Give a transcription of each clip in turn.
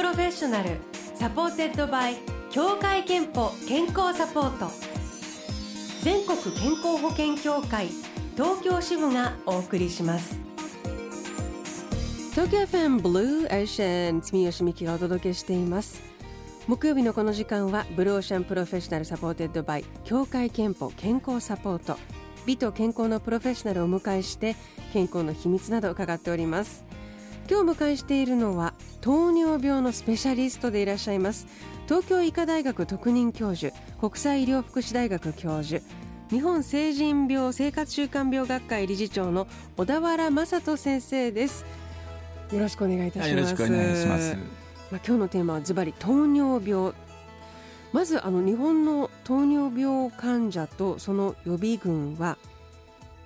プロフェッショナルサポーテッドバイ協会憲法健康サポート、全国健康保険協会東京支部がお送りします。Tokyo FM Blue Ocean、 住吉美希がお届けしています。木曜日のこの時間はブルーオーシャンプロフェッショナルサポーテッドバイ協会憲法健康サポート、美と健康のプロフェッショナルをお迎えして健康の秘密などを伺っております。今日迎えしているのは糖尿病のスペシャリストでいらっしゃいます東京医科大学特任教授、国際医療福祉大学教授、日本成人病生活習慣病学会理事長の小田原正人先生です。よろしくお願いいたします。よろしくお願いします。今日のテーマはズバリ糖尿病。まず日本の糖尿病患者とその予備群は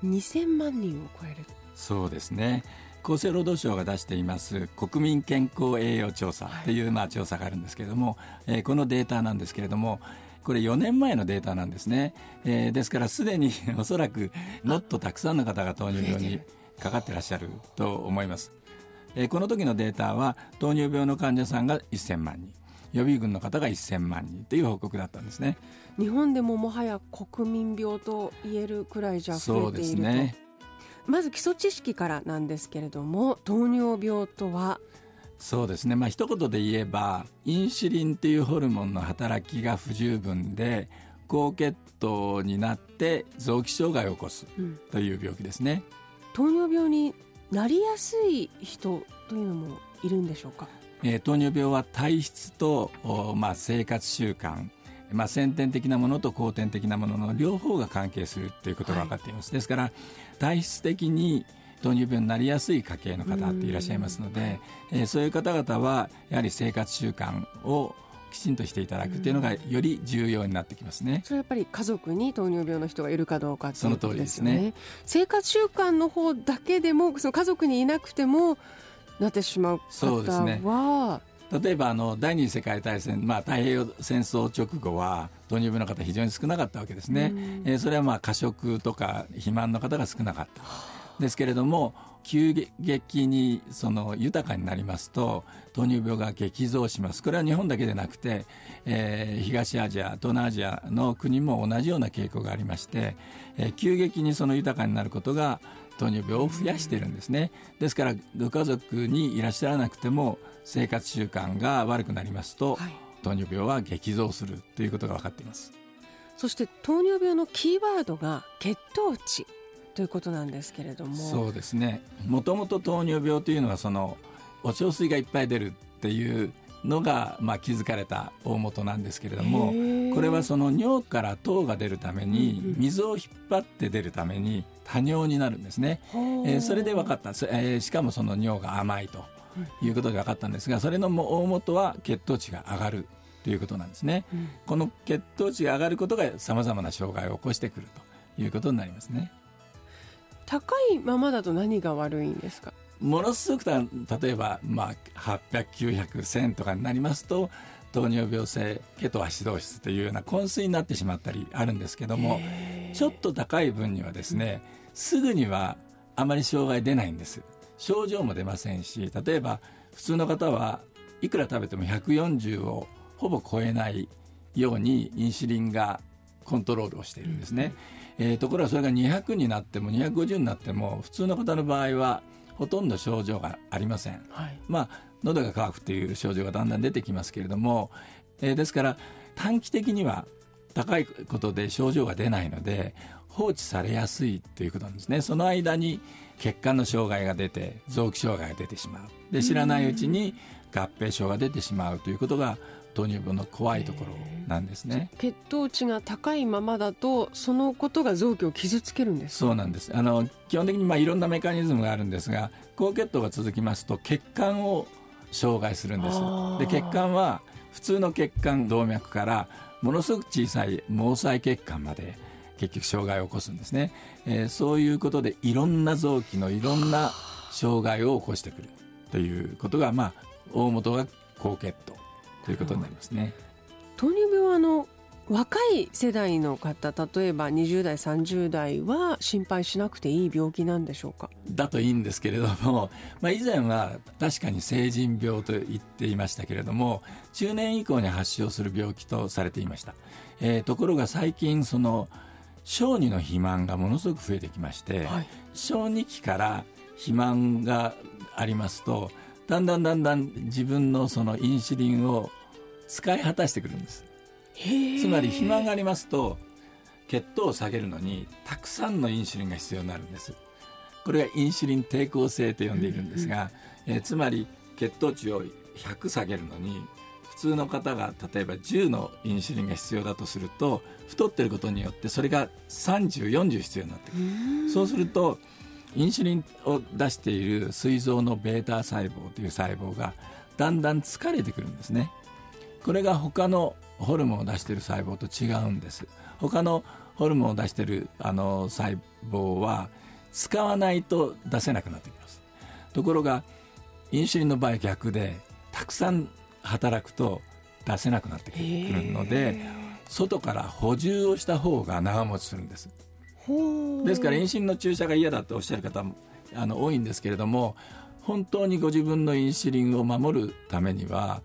2000万人を超える。そうですね、厚生労働省が出しています国民健康栄養調査という調査があるんですけれども、このデータなんですけれども、これ4年前のデータなんですね。ですからすでにおそらくもっとたくさんの方が糖尿病にかかってらっしゃると思います。この時のデータは糖尿病の患者さんが1000万人、予備軍の方が1000万人という報告だったんですね。日本でももはや国民病と言えるくらいじゃ増えていると。そうですね。まず基礎知識からなんですけれども、糖尿病とは。そうですね、一言で言えばインシリンというホルモンの働きが不十分で高血糖になって臓器障害を起こすという病気ですね。糖尿病になりやすい人というのもいるんでしょうか。糖尿病は体質と、生活習慣、先天的なものと後天的なものの両方が関係するということが分かっています。ですから体質的に糖尿病になりやすい家系の方っていらっしゃいますので、そういう方々はやはり生活習慣をきちんとしていただくというのがより重要になってきますね。それはやっぱり家族に糖尿病の人がいるかどうかということですよね。その通りですね。生活習慣の方だけでも、その家族にいなくてもなってしまう方は。そうですね、例えば第二次世界大戦、太平洋戦争直後は糖尿病の方非常に少なかったわけですね。それは過食とか肥満の方が少なかったですけれども、急激に豊かになりますと糖尿病が激増します。これは日本だけでなくて、東アジア東南アジアの国も同じような傾向がありまして、急激に豊かになることが糖尿病を増やしているんですね。ですからご家族にいらっしゃらなくても生活習慣が悪くなりますと、糖尿病は激増するということが分かっています。そして糖尿病のキーワードが血糖値ということなんですけれども。そうですね、もともと糖尿病というのはお小水がいっぱい出るっていうのが、気づかれた大元なんですけれども、これは尿から糖が出るために、水を引っ張って出るために多尿になるんですね。それで分かった、しかも尿が甘いということで分かったんですが、それの大元は血糖値が上がるということなんですね。この血糖値が上がることがさまざまな障害を起こしてくるということになりますね。高いままだと何が悪いんですか。ものすごく例えば、800、900、1000とかになりますと糖尿病性ケトアシドーシスというような昏睡になってしまったりあるんですけども、ちょっと高い分にはですね、すぐにはあまり障害出ないんです。症状も出ませんし、例えば普通の方はいくら食べても140をほぼ超えないようにインシリンがコントロールをしているんですね。ところがそれが200になっても250になっても普通の方の場合はほとんど症状がありません。喉が渇くという症状がだんだん出てきますけれども、ですから短期的には高いことで症状が出ないので放置されやすいということなんですね。その間に血管の障害が出て臓器障害が出てしまう、で知らないうちに合併症が出てしまうということが糖尿病の怖いところなんですね。血糖値が高いままだとそのことが臓器を傷つけるんです。そうなんです。基本的にいろんなメカニズムがあるんですが、高血糖が続きますと血管を障害するんです。で血管は普通の血管動脈からものすごく小さい毛細血管まで結局障害を起こすんですね。そういうことでいろんな臓器のいろんな障害を起こしてくるということが、大元が高血糖ということになりますね。糖尿病は若い世代の方、例えば20代30代は心配しなくていい病気なんでしょうか？だといいんですけれども、以前は確かに成人病と言っていましたけれども、中年以降に発症する病気とされていました。ところが最近その小児の肥満がものすごく増えてきまして、はい、小児期から肥満がありますと、だんだん自分のそのインシリンを使い果たしてくるんです。つまり肥満がありますと血糖を下げるのにたくさんのインシュリンが必要になるんです。これがインシュリン抵抗性と呼んでいるんですが、つまり血糖値を100下げるのに普通の方が例えば10のインシュリンが必要だとすると、太っていることによってそれが30、40必要になってくる。そうするとインシュリンを出している膵臓の β 細胞という細胞がだんだん疲れてくるんですね。これが他のホルモンを出している細胞と違うんです。他のホルモンを出している細胞は使わないと出せなくなってきます。ところがインシュリンの場合逆で、たくさん働くと出せなくなってくるので、外から補充をした方が長持ちするんです。ですからインシュリンの注射が嫌だとおっしゃる方も多いんですけれども、本当にご自分のインシュリンを守るためには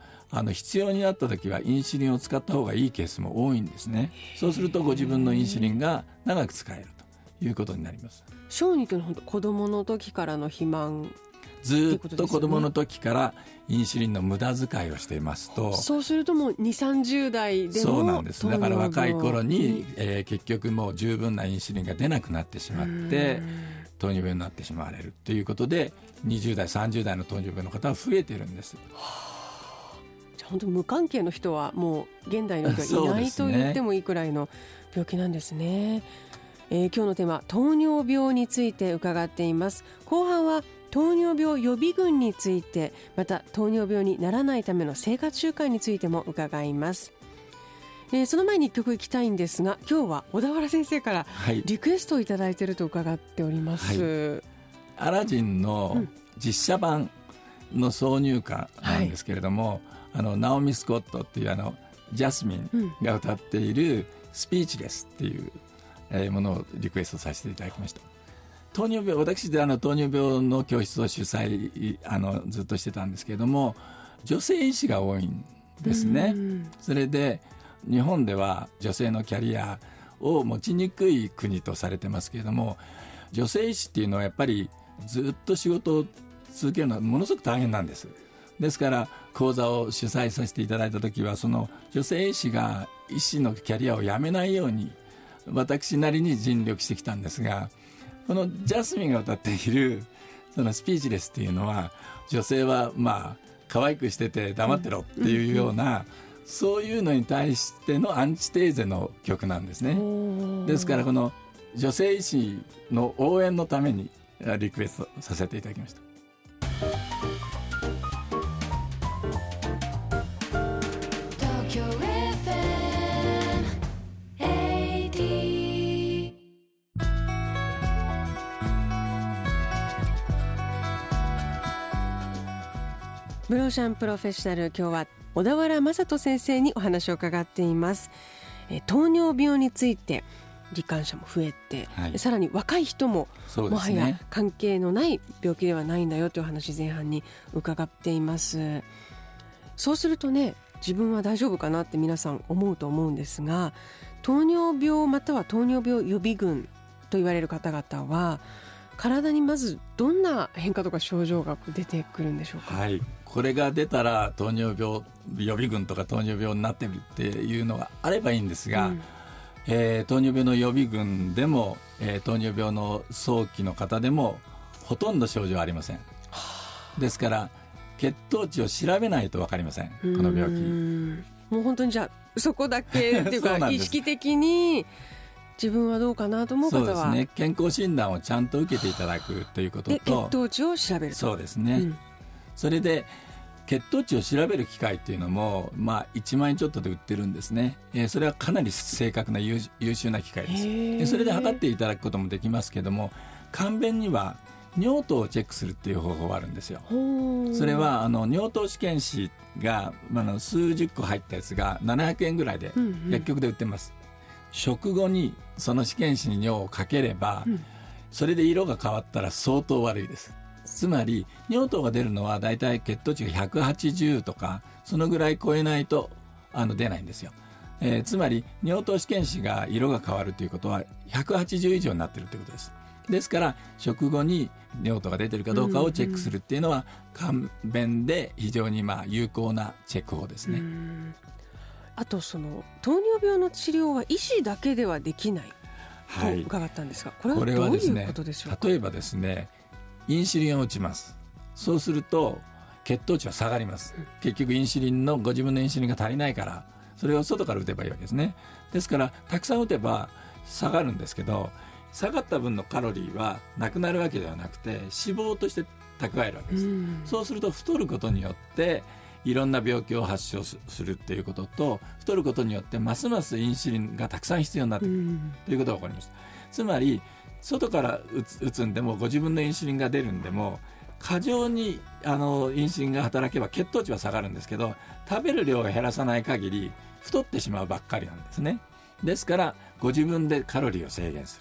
必要になった時はインシュリンを使った方がいいケースも多いんですね。そうするとご自分のインシュリンが長く使えるということになります。小児の子供の時からの肥満、ずっと子供の時からインシュリンの無駄遣いをしていますと、そうするともう 2,30 代でもそうなんです。だから若い頃に、結局もう十分なインシュリンが出なくなってしまって糖尿病になってしまわれるということで、20代30代の糖尿病の方は増えているんです。じゃあ本当に無関係の人はもう現代の人はいないと言ってもいいくらいの病気なんですね。今日のテーマ、糖尿病について伺っています。後半は糖尿病予備軍について、また糖尿病にならないための生活習慣についても伺います。その前に一曲いきたいんですが、今日は小田原先生からリクエストをいただいていると伺っております、はい、アラジンの実写版の挿入歌なんですけれども、はい、ナオミ・スコットっていうジャスミンが歌っているスピーチレスっていう、ものをリクエストさせていただきました。糖尿病、私で糖尿病の教室を主催ずっとしてたんですけれども、女性医師が多いんですね。それで日本では女性のキャリアを持ちにくい国とされてますけれども、女性医師っていうのはやっぱりずっと仕事を続けるのはものすごく大変なんです。ですから講座を主催させていただいた時は、その女性医師が医師のキャリアをやめないように私なりに尽力してきたんですが、このジャスミンが歌っているそのスピーチレスっていうのは、女性は可愛くしてて黙ってろっていうような、そういうのに対してのアンチテーゼの曲なんですね。ですからこの女性医師の応援のためにリクエストさせていただきました。ブローシャンプロフェッショナル、今日は小田原正人先生にお話を伺っています。糖尿病について罹患者も増えて、はい、さらに若い人も、ね、もはや関係のない病気ではないんだよという話、前半に伺っています。そうするとね、自分は大丈夫かなって皆さん思うと思うんですが、糖尿病または糖尿病予備軍と言われる方々は、体にまずどんな変化とか症状が出てくるんでしょうか？はい、これが出たら糖尿病予備軍とか糖尿病になってるっていうのがあればいいんですが、糖尿病の予備軍でも、糖尿病の早期の方でもほとんど症状はありません。ですから血糖値を調べないと分かりません、この病気。もう本当にじゃあそこだけっていうか意識的に自分はどうかなと思う方は、そうですね、健康診断をちゃんと受けていただくということと、で血糖値を調べると。そうですね、それで血糖値を調べる機械っていうのも、1万円ちょっとで売ってるんですね。それはかなり正確な優秀な機械です。それで測っていただくこともできますけども、簡便には尿糖をチェックするっていう方法があるんですよ。それは尿糖試験紙が数十個入ったやつが700円ぐらいで薬局で売ってます、うんうん、食後にその試験紙に尿をかければ、うん、それで色が変わったら相当悪いです。つまり尿糖が出るのはだいたい血糖値が180とかそのぐらい超えないと出ないんですよ。つまり尿糖試験紙が色が変わるということは180以上になっているということです。ですから食後に尿糖が出ているかどうかをチェックするっていうのは簡便で非常に有効なチェック法ですね。あと糖尿病の治療は医師だけではできないと伺ったんですが、これはどういうことでしょうか。例えばですね、インシリンを打ちます。そうすると血糖値は下がります。結局ご自分のインシリンが足りないからそれを外から打てばいいわけですね。ですからたくさん打てば下がるんですけど、下がった分のカロリーはなくなるわけではなくて脂肪として蓄えるわけです。そうすると太ることによっていろんな病気を発症するっていうことと、太ることによってますますインシリンがたくさん必要になってくるということが起こります。つまり外から打つんでもご自分のインシリンが出るんでも過剰にインシリンが働けば血糖値は下がるんですけど、食べる量を減らさない限り太ってしまうばっかりなんですね。ですからご自分でカロリーを制限す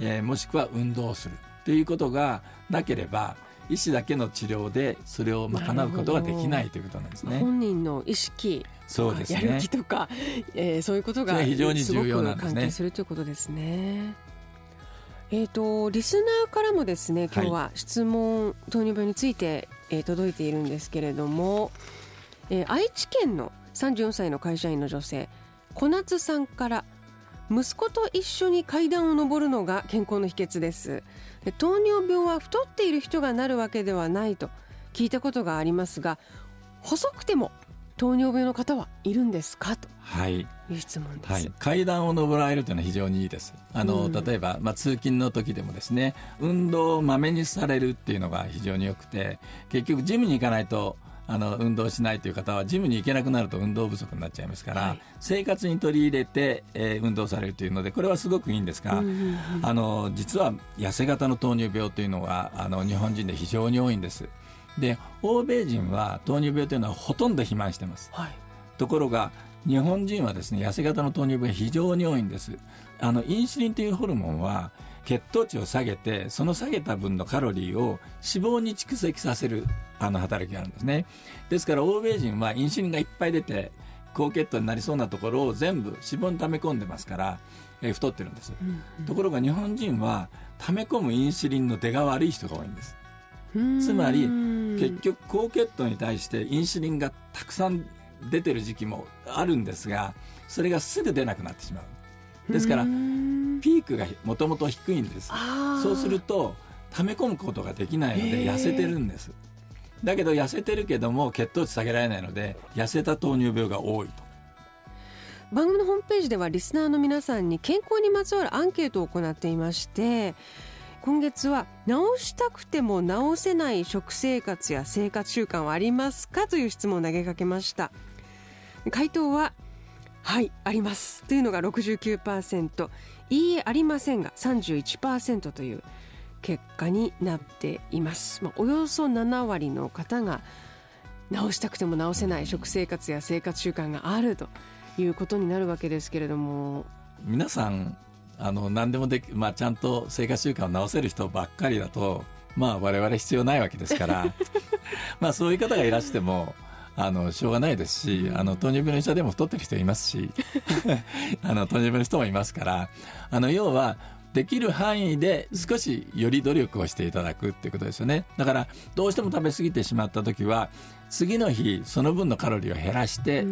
る、もしくは運動をするということがなければ医師だけの治療でそれを賄うことができないということなんですね。本人の意識とかやる気とか、そういうことが非常に重要なんですね。すごく関係するということですね。リスナーからもですね、今日は質問、糖尿病について、届いているんですけれども、愛知県の34歳の会社員の女性小夏さんから、息子と一緒に階段を上るのが健康の秘訣です。糖尿病は太っている人がなるわけではないと聞いたことがありますが、細くても糖尿病の方はいるんですかという質問です、はい、階段を上られるというのは非常にいいです。例えば、通勤の時でもですね、運動をまめにされるっていうのが非常によくて、結局ジムに行かないと運動しないという方はジムに行けなくなると運動不足になっちゃいますから、はい、生活に取り入れて、運動されるというのでこれはすごくいいんですが、実は痩せ型の糖尿病というのは日本人で非常に多いんです。で、欧米人は糖尿病というのはほとんど肥満してます、はい、ところが日本人はですね、痩せ型の糖尿病が非常に多いんです。インスリンというホルモンは血糖値を下げて、その下げた分のカロリーを脂肪に蓄積させる働きがあるんですね。ですから欧米人はインスリンがいっぱい出て高血糖になりそうなところを全部脂肪に溜め込んでますから、太ってるんです、ところが日本人は溜め込むインスリンの出が悪い人が多いんです。つまり結局高血糖に対してインスリンがたくさん出てる時期もあるんですが、それがすぐ出なくなってしまう。ですからピークがもともと低いんです。そうすると溜め込むことができないので痩せてるんです。だけど痩せてるけども血糖値下げられないので痩せた糖尿病が多いと。番組のホームページではリスナーの皆さんに健康にまつわるアンケートを行っていまして、今月は治したくても治せない食生活や生活習慣はありますかという質問を投げかけました。回答ははい、ありますというのが 69%、いいえ、ありませんが 31% という結果になっています、およそ7割の方が治したくても治せない食生活や生活習慣があるということになるわけですけれども、皆さん何でもでき、ちゃんと生活習慣を直せる人ばっかりだと、我々必要ないわけですからそういう方がいらしてもしょうがないですし、糖尿病の人でも太ってる人いますし糖尿病の人もいますから、要はできる範囲で少しより努力をしていただくっていうことですよね。だからどうしても食べ過ぎてしまった時は次の日その分のカロリーを減らして、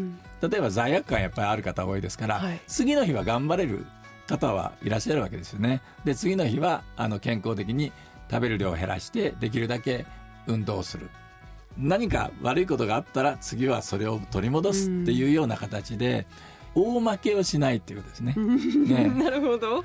例えば罪悪感やっぱりある方多いですから、次の日は頑張れる方はいらっしゃるわけですよね。で、次の日は健康的に食べる量を減らしてできるだけ運動をする、何か悪いことがあったら次はそれを取り戻すっていうような形で大負けをしないっていうことです ねなるほど。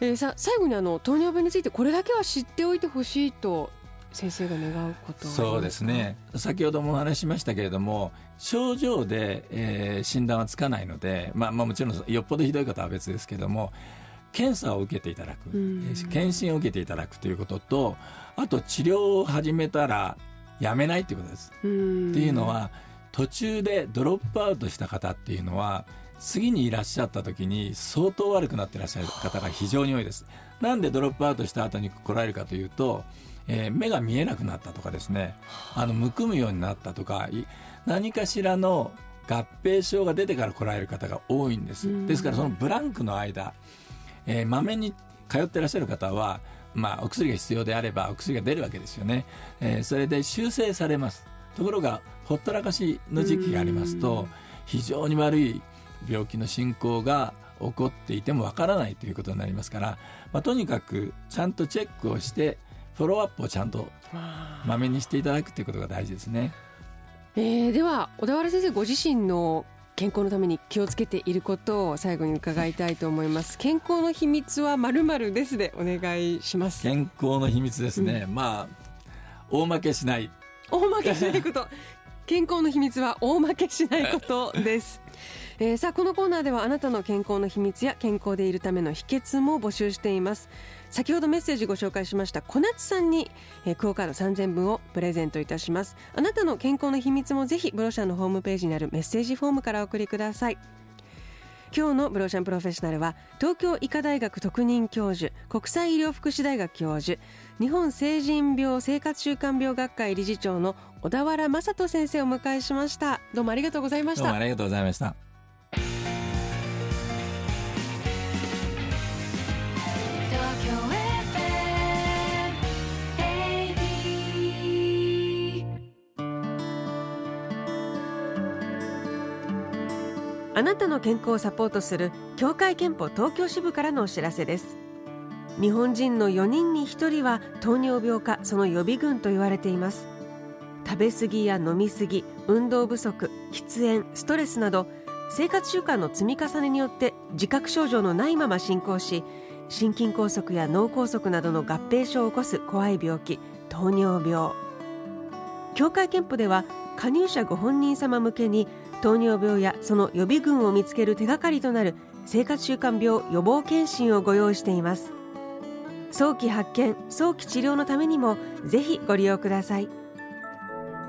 最後に糖尿病についてこれだけは知っておいてほしいと先生が願うことは。そうですね、先ほどもお話ししましたけれども、症状で、診断はつかないので、もちろんよっぽどひどい方は別ですけども、検査を受けていただく、検診を受けていただくということと、あと治療を始めたらやめないということです。っていうのは、途中でドロップアウトした方っていうのは次にいらっしゃった時に相当悪くなっていらっしゃる方が非常に多いです。なんでドロップアウトした後に来られるかというと、目が見えなくなったとかですね、むくむようになったとか、何かしらの合併症が出てから来られる方が多いんです。ですから、そのブランクの間、まめに通っていらっしゃる方は、お薬が必要であればお薬が出るわけですよね。それで修正されます。ところがほったらかしの時期がありますと、非常に悪い病気の進行が起こっていてもわからないということになりますから、とにかくちゃんとチェックをして、フォローアップをちゃんとまめにしていただくということが大事ですね。では小田原先生ご自身の健康のために気をつけていることを最後に伺いたいと思います。健康の秘密は〇〇ですでお願いします。健康の秘密ですね、大負けしない、大負けしないこと健康の秘密は大負けしないことですさあ、このコーナーではあなたの健康の秘密や健康でいるための秘訣も募集しています。先ほどメッセージご紹介しました小夏さんに、クオカード3000分をプレゼントいたします。あなたの健康の秘密もぜひブロシャンのホームページにあるメッセージフォームからお送りください。今日のブロシャンプロフェッショナルは、東京医科大学特任教授、国際医療福祉大学教授、日本成人病生活習慣病学会理事長の小田原正人先生をお迎えしました。どうもありがとうございました。どうもありがとうございました。あなたの健康をサポートする協会憲法東京支部からのお知らせです。日本人の4人に1人は糖尿病かその予備軍と言われています。食べ過ぎや飲み過ぎ、運動不足、喫煙、ストレスなど生活習慣の積み重ねによって自覚症状のないまま進行し、心筋梗塞や脳梗塞などの合併症を起こす怖い病気、糖尿病。協会憲法では加入者ご本人様向けに糖尿病やその予備群を見つける手がかりとなる生活習慣病予防検診をご用意しています。早期発見、早期治療のためにもぜひご利用ください。